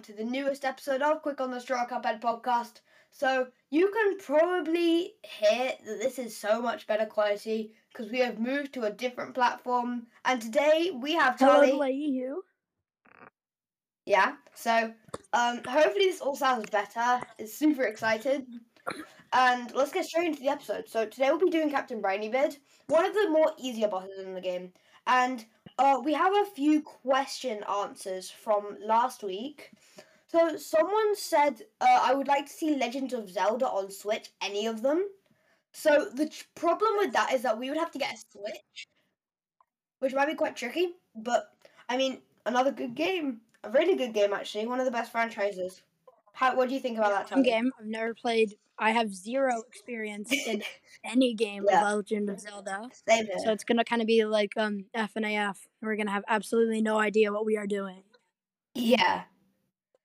welcome to the newest episode of Quick on the Straw Cuphead podcast. So, you can probably hear that this is so much better quality because we have moved to a different platform. And today we have Charlie. Hello, you. Yeah, so hopefully this all sounds better. It's super excited. And let's get straight into the episode. So, today we'll be doing Captain Brineybeard, one of the more easier bosses in the game. And we have a few question answers from last week. So someone said, I would like to see Legend of Zelda on Switch, any of them. So the problem with that is that we would have to get a Switch, which might be quite tricky. But, I mean, another good game. A really good game, actually. One of the best franchises. What do you think about that, Tom? Game I've never played. I have zero experience in any game of Legend of Zelda. Same here. So it's going to kind of be like FNAF. We're going to have absolutely no idea what we are doing. Yeah.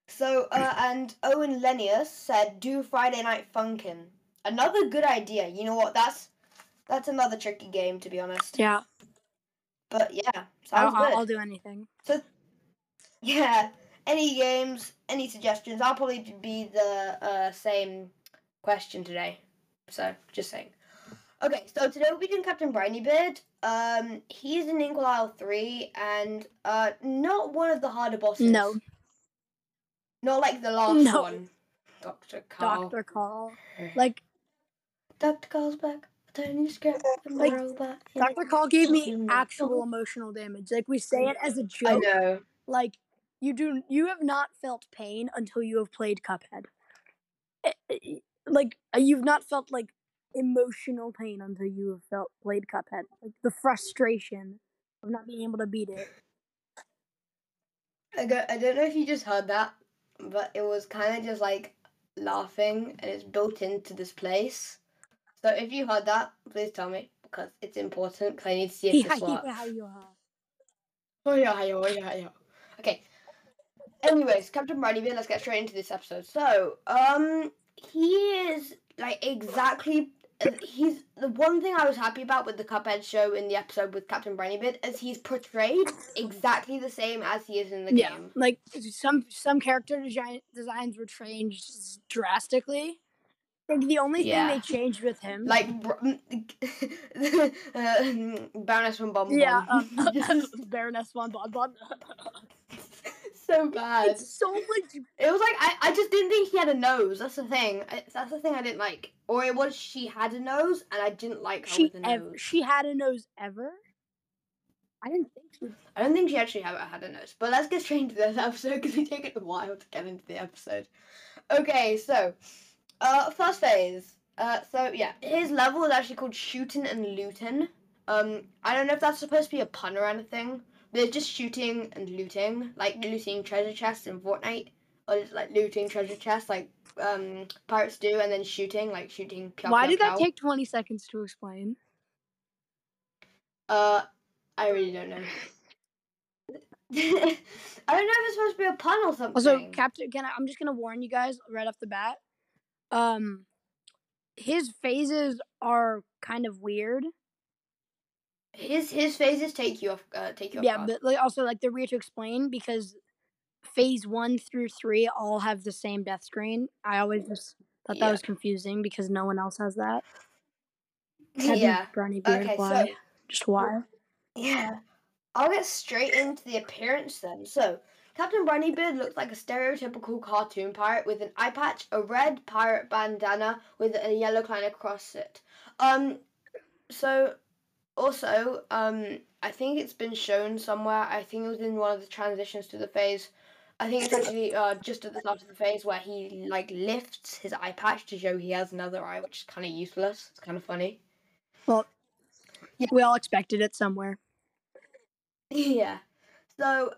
So, and Owen Lenius said, do Friday Night Funkin'. Another good idea. You know what? That's another tricky game, to be honest. Yeah. But, yeah. Sounds good. I'll do anything. So, yeah. Any games, any suggestions. I'll probably be the same question today. So, just saying. Okay, so today we'll be doing Captain Brineybeard. He's in Ingle Isle 3 and not one of the harder bosses. No. Not like the last one. Dr. Kahl. Dr. Kahl. Like, Dr. Kahl's back. Like, Dr. Kahl gave me actual emotional damage. Like, we say it as a joke. I know. Like, you have not felt pain until you have played Cuphead. Like, you've not felt, like, emotional pain until you have played Cuphead. Like, the frustration of not being able to beat it. I don't know if you just heard that, but it was kind of just, like, laughing, and it's built into this place. So if you heard that, please tell me, because it's important, because I need to see if this works. Oh, yeah. Okay. Anyways, Captain Brineybeard, let's get straight into this episode. So, he is, like, exactly... He's... The one thing I was happy about with the Cuphead show in the episode with Captain Brineybeard is he's portrayed exactly the same as he is in the game. Like, some character designs were changed drastically. Like, the only thing they changed with him... Like, Baroness Von Bonbon. Yeah, Baroness Von Bonbon. So bad. It's so much. It was like I just didn't think he had a nose. That's the thing. That's the thing I didn't like. Or it was she had a nose and I didn't like her with a nose. She had a nose ever? I didn't think so. I don't think she actually ever had a nose. But let's get straight into this episode because we take it a while to get into the episode. Okay, so first phase. So yeah, his level is actually called Shootin' and Lootin'. I don't know if that's supposed to be a pun or anything. They're just shooting and looting, like looting treasure chests in Fortnite, or just like looting treasure chests like pirates do, and then shooting, like shooting. Why did that take 20 seconds to explain? I really don't know. I don't know if it's supposed to be a pun or something. Also, Captain, I'm just gonna warn you guys right off the bat. His phases are kind of weird. His phases take you off. Yeah, but like, also like they're weird to explain because phase 1 through 3 all have the same death screen. I always just thought that was confusing because no one else has that. Brineybeard, okay, why? So, just why? Yeah, I'll get straight into the appearance then. So Captain Brineybeard looks like a stereotypical cartoon pirate with an eye patch, a red pirate bandana with a yellow line across it. So. Also, I think it's been shown somewhere. I think it was in one of the transitions to the phase. I think it's actually just at the start of the phase where he, like, lifts his eye patch to show he has another eye, which is kind of useless. It's kind of funny. Well, yeah, we all expected it somewhere. Yeah. So,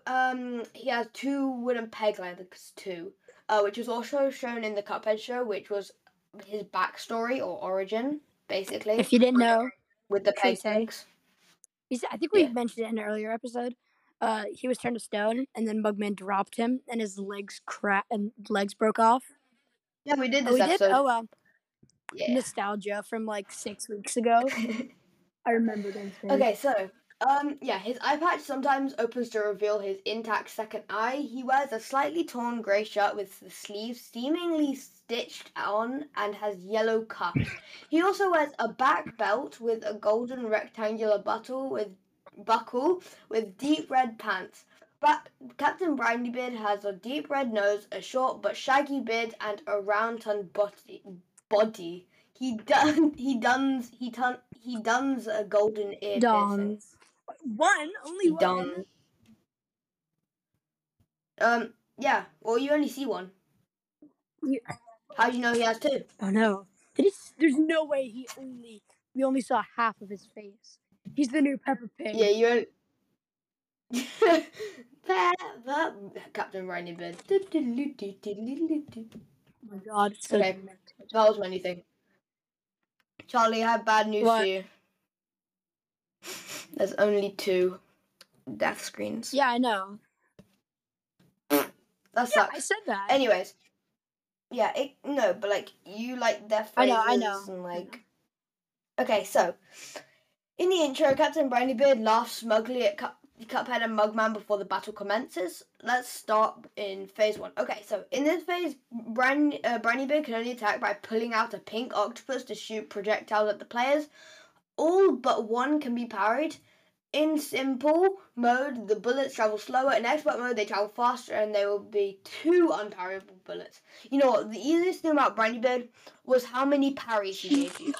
he has 2 wooden peg legs, too, which was also shown in the Cuphead show, which was his backstory or origin, basically. If you didn't know... With the peg legs. I think we mentioned it in an earlier episode. He was turned to stone, and then Mugman dropped him, and his legs broke off. Yeah, we did this episode. Did? Oh, wow. Yeah. Nostalgia from, like, 6 weeks ago. I remember them. Okay, so Yeah, his eye patch sometimes opens to reveal his intact second eye. He wears a slightly torn grey shirt with the sleeves seemingly stitched on and has yellow cuffs. He also wears a back belt with a golden rectangular buckle with deep red pants. But Captain Brineybeard has a deep red nose, a short but shaggy beard, and a round-toned body. He dons a golden ear piercing. One? Only one? Yeah. Well, you only see one. Yeah. How do you know he has two? Oh, no. There's no way we only saw half of his face. He's the new Peppa Pig. Yeah, you're... Captain Brineybeard. Oh, my God. It's so okay. That was my thing. Charlie, I have bad news for you. There's only two death screens. Yeah, I know. That sucks. Yeah, I said that. Anyways. Yeah, you like their faces. I know. And Okay, so. In the intro, Captain Brineybeard laughs smugly at Cuphead and Mugman before the battle commences. Let's start in phase one. Okay, so in this phase, Brineybeard can only attack by pulling out a pink octopus to shoot projectiles at the players. All but one can be parried. In simple mode, the bullets travel slower. In expert mode, they travel faster, and there will be two unparryable bullets. You know what? The easiest thing about Brineybeard was how many parries he gave you.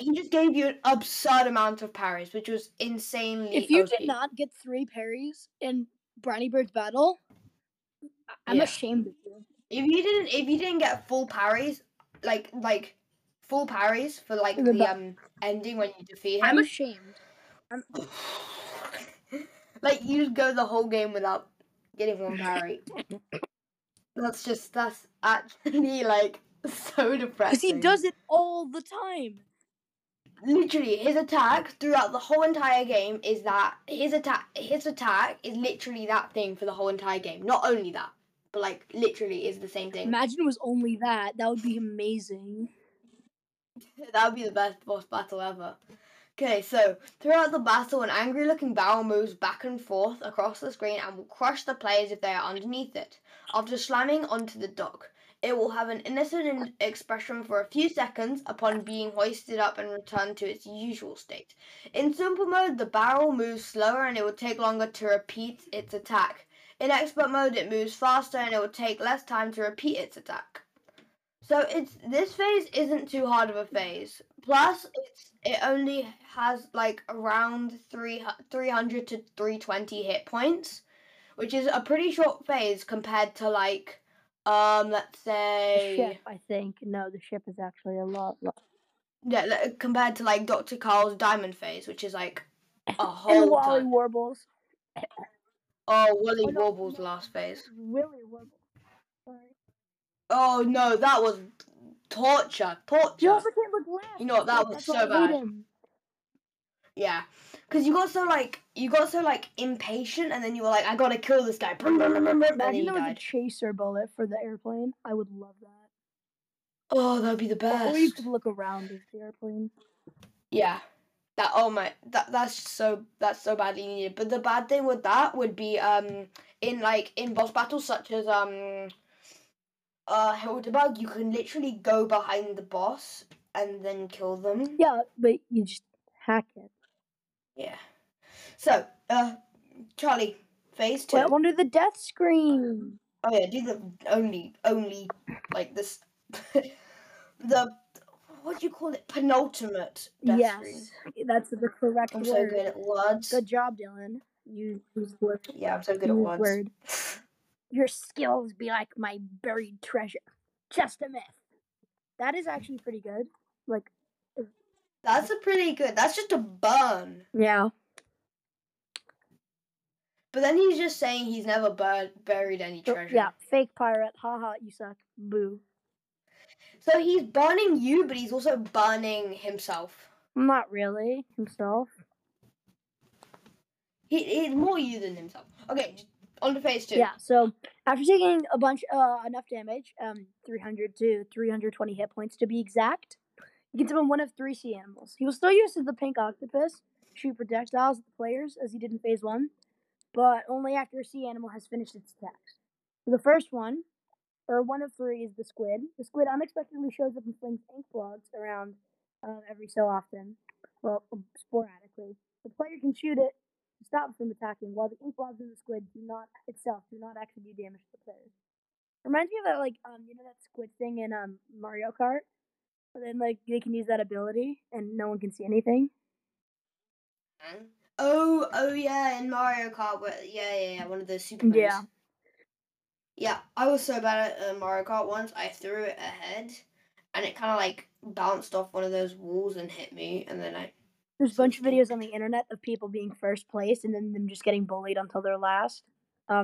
He just gave you an absurd amount of parries, which was insanely If you OP. Did not get 3 parries in Brineybeard's battle, I'm ashamed of you. If you didn't get full parries, like full parries for the ending when you defeat him, I'm ashamed. You just go the whole game without getting one parry. That's actually so depressing. Because he does it all the time. Literally, his attack throughout the whole entire game is that his attack is literally that thing for the whole entire game. Not only that, but literally is the same thing. Imagine it was only that. That would be amazing. That would be the best boss battle ever. Okay, so throughout the battle, an angry-looking barrel moves back and forth across the screen and will crush the players if they are underneath it. After slamming onto the dock, it will have an innocent expression for a few seconds upon being hoisted up and returned to its usual state. In simple mode, the barrel moves slower and it will take longer to repeat its attack. In expert mode, it moves faster and it will take less time to repeat its attack. So this phase isn't too hard of a phase. Plus, it only has around 300 to 320 hit points, which is a pretty short phase compared to let's say... The ship, I think. No, the ship is actually a lot. Yeah, compared to, Dr. Kahl's Diamond Phase, which is, a whole and Wally time. Warbles. Oh, Wally Warbles' last phase. Willy Warbles. Sorry. Oh, no, that was torture. You also can't look left. You know what, that was so bad. Yeah. Because you got so impatient, and then you were I gotta kill this guy. Imagine there was a chaser bullet for the airplane. I would love that. Oh, that'd be the best. Or you could look around at the airplane. Yeah. That's so badly needed. But the bad thing with that would be in boss battles such as Hilda Bug, you can literally go behind the boss and then kill them. Yeah, but you just hack it. Yeah. So, Charlie, phase two. Wait, I wonder the death screen. Oh yeah, do the only this. What do you call it? Penultimate death screen. Yes, that's the correct word. I'm so good at words. Good job, Dylan. You use words. Yeah, I'm so good at words. Your skills be like my buried treasure. Just a myth. That is actually pretty good. That's a pretty good. That's just a burn. Yeah. But then he's just saying he's never buried any treasure. Yeah, fake pirate. Haha, you suck. Boo. So he's burning you, but he's also burning himself. Not really. Himself. He's more you than himself. Okay, on to phase two. Yeah, so after taking a bunch, enough damage, 300 to 320 hit points to be exact, you can summon one of 3 sea animals. He will still use the pink octopus, shoot projectiles at the players, as he did in Phase 1, but only after a sea animal has finished its attacks. So the first one, or one of three, is the squid. The squid unexpectedly shows up and flings ink blobs around every so often, well, sporadically. The player can shoot it to stop it from attacking, while the ink blobs in the squid do not actually do damage to the players. Reminds me of that, like, you know that squid thing in Mario Kart? But then, like, they can use that ability, and no one can see anything. Oh, yeah, in Mario Kart, where, yeah, one of those super moves. Yeah. Yeah, I was so bad at Mario Kart once, I threw it ahead, and it kind of, like, bounced off one of those walls and hit me, and then I... There's a bunch of videos on the internet of people being first place, and then them just getting bullied until they're last. Yeah.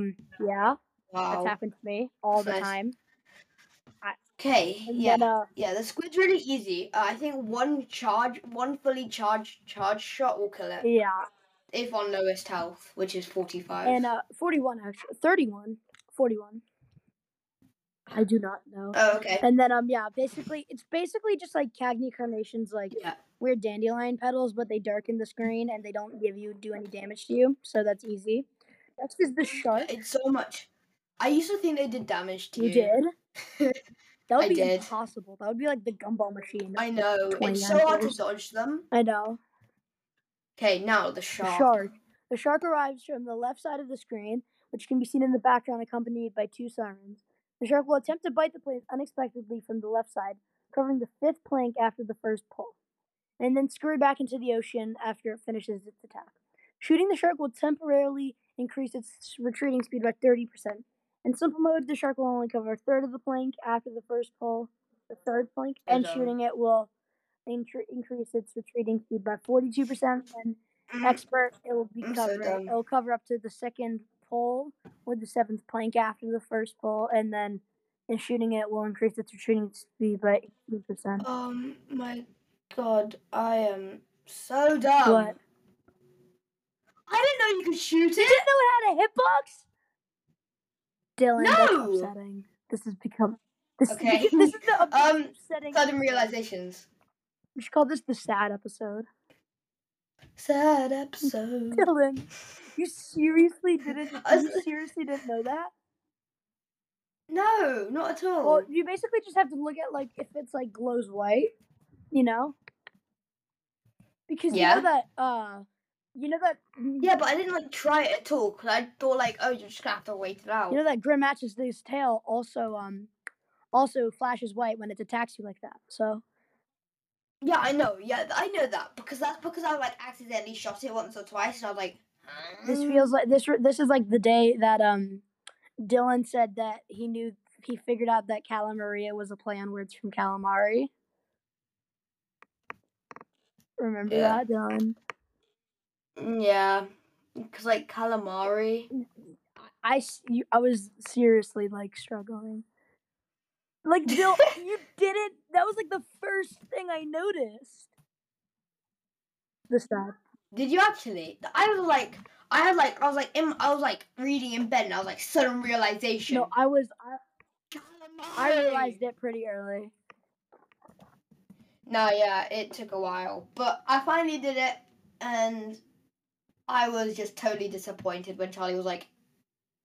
Wow. That's happened to me all the time. Okay, yeah. Then, the squid's really easy. I think one fully charged shot will kill it. Yeah. If on lowest health, which is 45. And 41, actually. 31. 41. I do not know. Oh, okay. And then, it's basically just like Cagney Carnations, weird dandelion petals, but they darken the screen and they don't do any damage to you, so that's easy. Next is the shark. It's so much. I used to think they did damage to you. You did? That would be impossible. That would be like the gumball machine. I know. It's so hard to dodge them. I know. Okay, now the shark. The shark arrives from the left side of the screen, which can be seen in the background accompanied by two sirens. The shark will attempt to bite the players unexpectedly from the left side, covering the fifth plank after the first pull, and then scurry back into the ocean after it finishes its attack. Shooting the shark will temporarily increase its retreating speed by 30%. In simple mode, the shark will only cover a third of the plank after the first pull, the third plank, and shooting it will increase its retreating speed by 42%. And expert, it will be covering. It will cover up to the second pull or the seventh plank after the first pull, and then in shooting it will increase its retreating speed by 18%. My God, I am so dumb. What? I didn't know you could shoot it. You didn't know it had a hitbox. Dylan, no! Upsetting. This is the upsetting. Sudden realizations. We should call this the sad episode. Sad episode. Dylan, you seriously didn't know that? No, not at all. Well, you basically just have to look at, like, if it's, like, glows white, you know? Because you know that... Yeah, but I didn't, like, try it at all, because I thought, like, oh, you're just going to have to wait it out. You know that Grim Matchstick's tail also flashes white when it attacks you like that, so... Yeah, I know. Yeah, I know that, because that's because I, like, accidentally shot it once or twice, and I was like... This feels like... This is, like, the day that, Dylan said that he figured out that Calamaria was a play on words from Calamari. Remember that, Dylan? Yeah, because, like, calamari. I was seriously, like, struggling. Like, Jill, you did it. That was, like, the first thing I noticed. The stuff. Did you actually? I was like, reading in bed, and I was, like, sudden realization. No, I realized it pretty early. No, yeah, it took a while. But I finally did it, and... I was just totally disappointed when Charlie was like,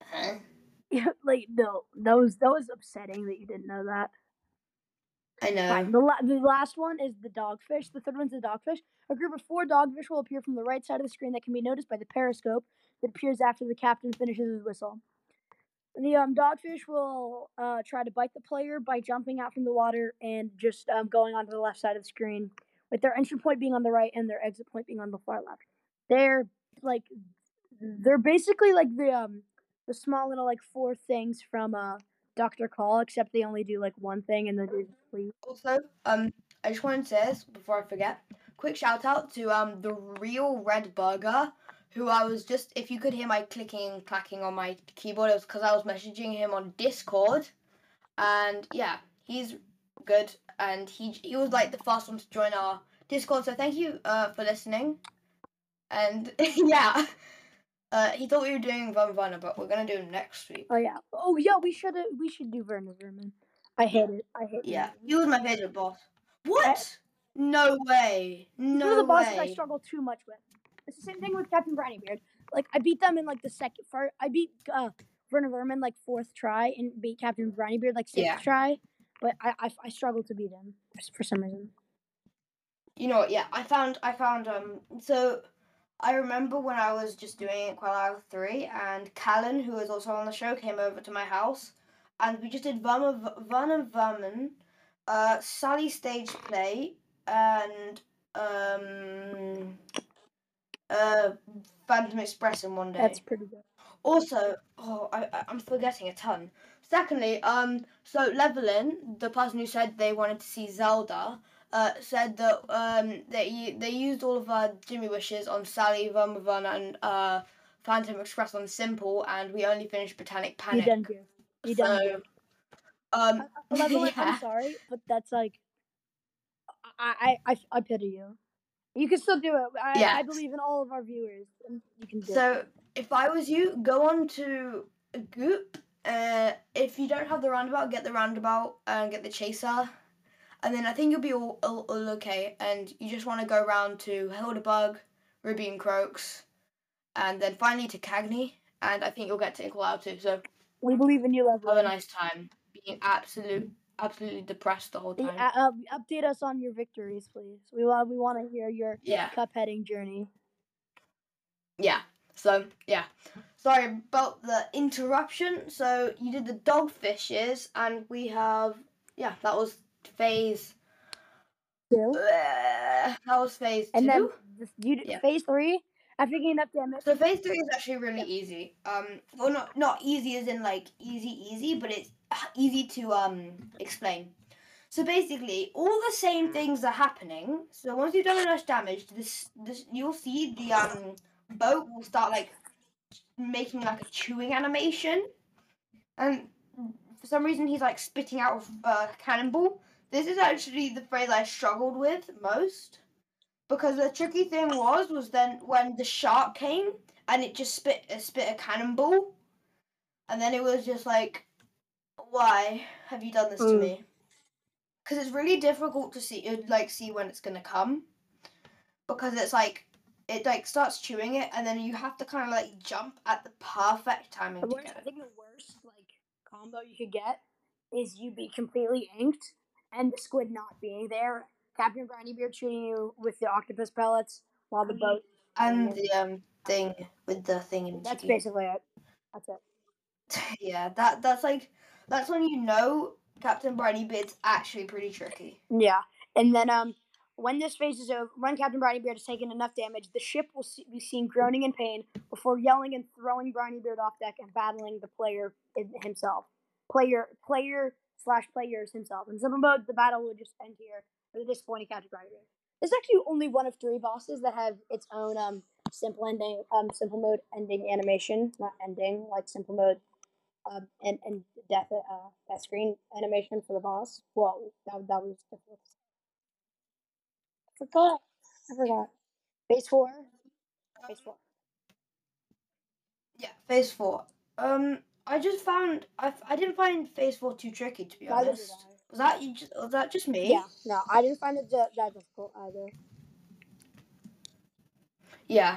huh? Yeah, like, no, that was upsetting that you didn't know that. I know. Fine. The last one is the dogfish. The third one's the dogfish. A group of four dogfish will appear from the right side of the screen that can be noticed by the periscope that appears after the captain finishes his whistle. The dogfish will try to bite the player by jumping out from the water and just going onto the left side of the screen, with their entry point being on the right and their exit point being on the far left. They're basically like the small little like four things from Dr. Kahl, except they only do like one thing and then they leave. Also, I just wanted to say this before I forget. Quick shout out to the real Red Burger, who I was just, if you could hear my clicking and clacking on my keyboard, it was because I was messaging him on Discord, and yeah, he's good, and he was like the first one to join our Discord. So thank you for listening. And, yeah, he thought we were doing Von Werner, but we're going to do him next week. Oh, yeah. Oh, yeah, we should do Werner Werman. I hate it. Yeah, he was my favorite boss. What? No way. No way. One of the bosses I struggle too much with. It's the same thing with Captain Brineybeard. Like, I beat them in, like, the second part. I beat Werner Werman, like, 4th try, and beat Captain Brineybeard, like, 6th try. But I struggled to beat him for some reason. You know what, yeah, I found, so I remember when I was just doing Iqbal 3, and Callan, who is also on the show, came over to my house, and we just did Werner Werman, Sally Stage Play, and, Phantom Express in one day. That's pretty good. Also, oh, I'm forgetting a ton. Secondly, so Levelin, the person who said they wanted to see Zelda, said that they used all of our Jimmy Wishes on Sally, Werner Werman, and Phantom Express on Simple, and we only finished Botanic Panic. You done good. You done good. Levelin, yeah. I'm sorry, but that's like, I pity you. You can still do it. I believe in all of our viewers. And you can do so it. If I was you, go on to Goop. If you don't have the roundabout, get the roundabout and get the chaser. And then I think you'll be all okay. And you just want to go round to Hilda Bug, Ruby and Croaks, and then finally to Cagney. And I think you'll get to Ingle Isle too. So we believe in you, Level. Have a nice time. Being absolutely depressed the whole time. Update us on your victories, please. We want to hear your Cupheading journey. Yeah. So yeah, sorry about the interruption. So you did the dogfishes, and we have that was phase 2. That was phase 2. And then you did phase 3. I'm thinking up, damn it. So phase 3 is actually really easy. Well, not easy as in like easy, but it's easy to explain. So basically, all the same things are happening. So once you've done enough damage, this you'll see the boat will start like making like a chewing animation, and for some reason he's like spitting out a cannonball. This is actually the phrase I struggled with most, because the tricky thing was then when the shark came and it just spit a cannonball, and then it was just like, why have you done this to me? Because it's really difficult to see when it's gonna come, because it's like it like starts chewing it, and then you have to kind of like jump at the perfect timing. I think the worst like combo you could get is you be completely inked and the squid not being there. Captain Brineybeard shooting you with the octopus pellets while the boat and the thing with the thing. That's basically it. That's it. Yeah, that's when you know Captain Brineybeard's actually pretty tricky. Yeah, and then when this phase is over, when Captain Brineybeard has taken enough damage, the ship will be seen groaning in pain before yelling and throwing Brineybeard off deck and battling the player himself. Player/players himself. In simple mode, the battle will just end here for the disappointing Captain Brineybeard. This is actually only one of 3 bosses that have its own simple mode ending animation, not ending like simple mode, and death screen animation for the boss. Whoa, that was difficult. I forgot. Phase 4. Phase 4. Yeah, phase 4. I just found I didn't find phase 4 too tricky, to be honest. Was that just me? Yeah. No, I didn't find it that difficult either. Yeah.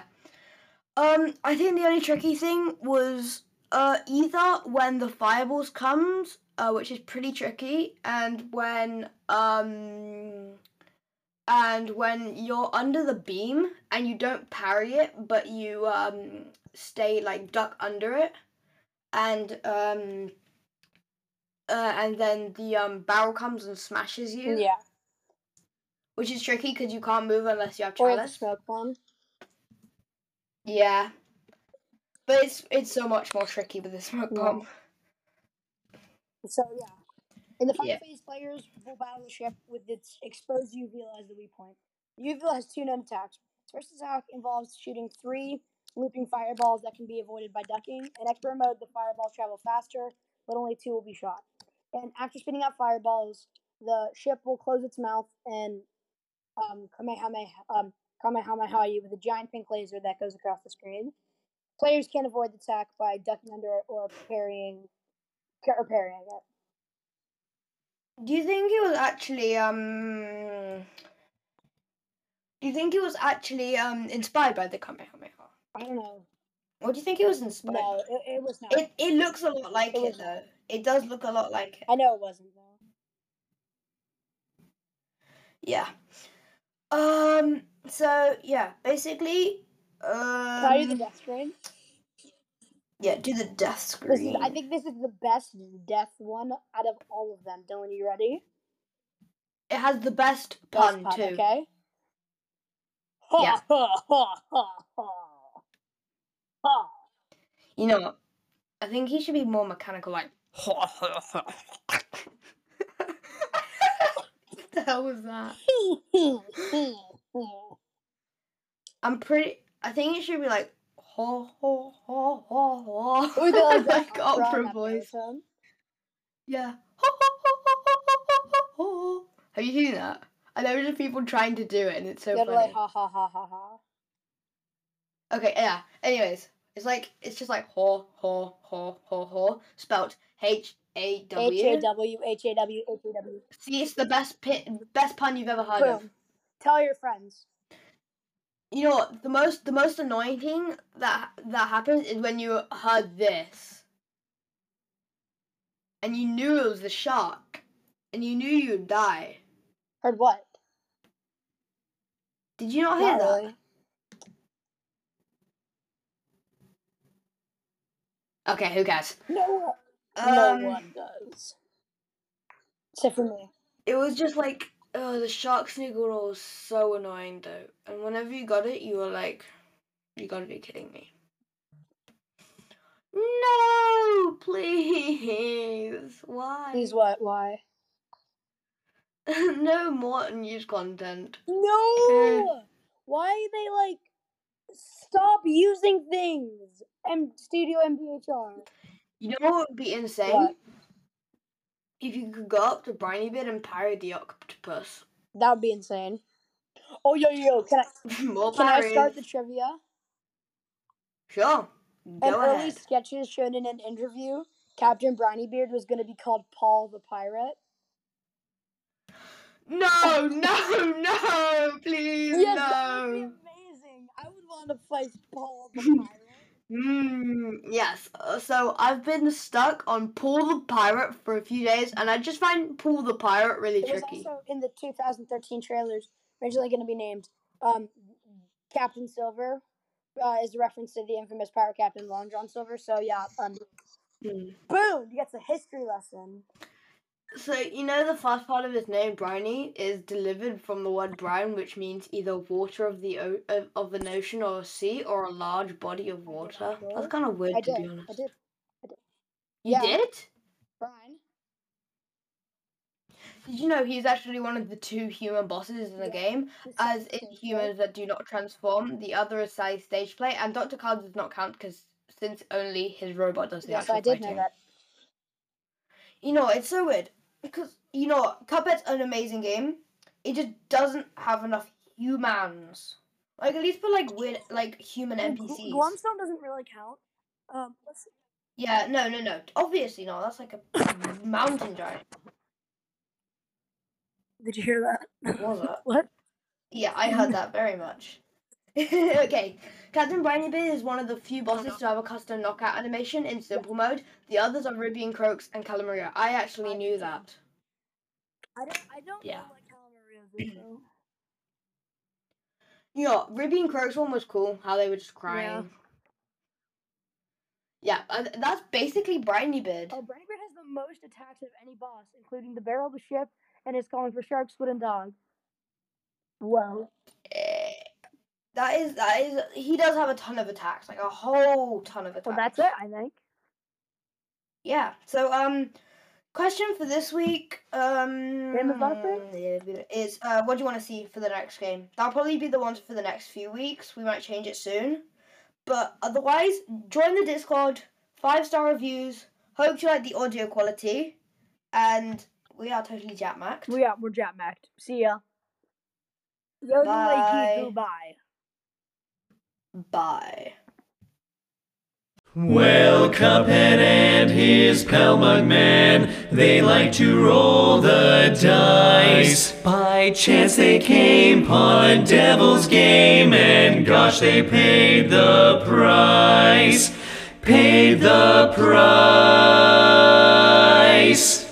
I think the only tricky thing was either when the fireballs comes, which is pretty tricky, and when you're under the beam and you don't parry it, but you stay like duck under it, and then the barrel comes and smashes you. Yeah. Which is tricky because you can't move unless you have chalice. Or the smoke bomb. Yeah, but it's so much more tricky with the smoke bomb. So yeah. In the final phase, players will battle the ship with its exposed UV as the weak point. UV has 2 known attacks. Its first attack involves shooting 3 looping fireballs that can be avoided by ducking. In expert mode, the fireballs travel faster, but only 2 will be shot. And after spinning out fireballs, the ship will close its mouth and Kamehameha you with a giant pink laser that goes across the screen. Players can't avoid the attack by ducking under it or parrying it. Do you think it was actually Do you think it was actually inspired by the Kamehameha? I don't know. Or do you think it was inspired? No, it was not. It looks a lot like it though. It does look a lot like it. I know it wasn't though. Yeah. So yeah, basically. Can I do the death screen? Yeah, do the death screen. I think this is the best death one out of all of them. Dylan, you ready? It has the best pun too. Okay. Yeah. You know what? I think he should be more mechanical, like. What the hell was that? I think it should be like. Ho ho ho ho ho. With like opera voice. Yeah. Ho ho ho ho ho ho. Have you seen that? I know there's people trying to do it, and it's so funny. Like, ha ha ha ha ha. Okay, yeah. Anyways, it's just like ho ho ho ho ho, spelt HAW. See, it's the best pun you've ever heard of. Tell your friends. You know what? The most annoying thing that happens is when you heard this, and you knew it was the shark, and you knew you'd die. Heard what? Did you not hear that? Really. Okay, who cares? No one does. Except for me. It was just like, oh, the shark sniggle roll was so annoying though. And whenever you got it, you were like, you gotta be kidding me. No, please. Why? Please what? Why? No more news content. No! Why are they like, stop using things? M Studio MBHR. You know what would be insane? What? If you could go up to Brineybeard and parry the octopus. That would be insane. Oh, yo, can I start the trivia? Sure. Go ahead. Early sketches shown in an interview, Captain Brineybeard was going to be called Paul the Pirate. No, please, yes, no. That would be amazing. I would want to fight Paul the Pirate. Yes. So I've been stuck on Paul the Pirate for a few days, and I just find Paul the Pirate really tricky. It was also in the 2013 trailers, originally going to be named Captain Silver, is a reference to the infamous pirate captain Long John Silver. So yeah, boom, you get the history lesson. So, you know the first part of his name, Briny, is derived from the word brine, which means either water of the ocean or a sea or a large body of water. That's kind of weird, to be honest. I did. You did? Brine. Did you know he's actually one of the two human bosses in the game, as in humans that do not transform? The other is Sally Stage Play, and Dr. Kahl does not count, since only his robot does the actual fighting. Yes, I did know that. You know, it's so weird. Because, you know, Cuphead's an amazing game. It just doesn't have enough humans. Like, at least for, like, weird, like, human NPCs. Guamstone doesn't really count. Let's see. Yeah, no. Obviously not. That's like a mountain giant. Did you hear that? What was that? What? Yeah, I heard that very much. Okay, Captain Brineybeard is one of the few bosses to have a custom knockout animation in simple mode. The others are Ruby and Croaks and Calamari. I actually knew that. I don't know what Calamari is though. You know, Ruby and Croaks one was cool. How they were just crying. Yeah, that's basically Brineybeard. Oh, Brineybeard has the most attacks of any boss, including the barrel of the ship, and is calling for sharks, squid, and dogs. Wow. That is, he does have a ton of attacks, like a whole ton of attacks. Well, that's it, I think. Yeah, so, question for this week, is, what do you want to see for the next game? That'll probably be the ones for the next few weeks. We might change it soon. But otherwise, join the Discord, 5-star reviews, hope you like the audio quality, and we are totally jam-macked. We're jam-macked. See ya. Bye. Bye. Well, Cuphead and his pal Mugman, they like to roll the dice. Bye. by chance they came upon a devil's game, and gosh, they paid the price. Paid the price.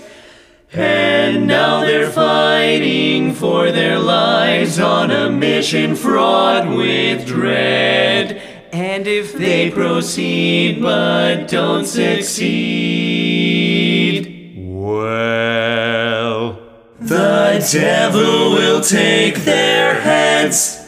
And now they're fighting for their lives on a mission fraught with dread. And if they proceed but don't succeed, well, the devil will take their heads.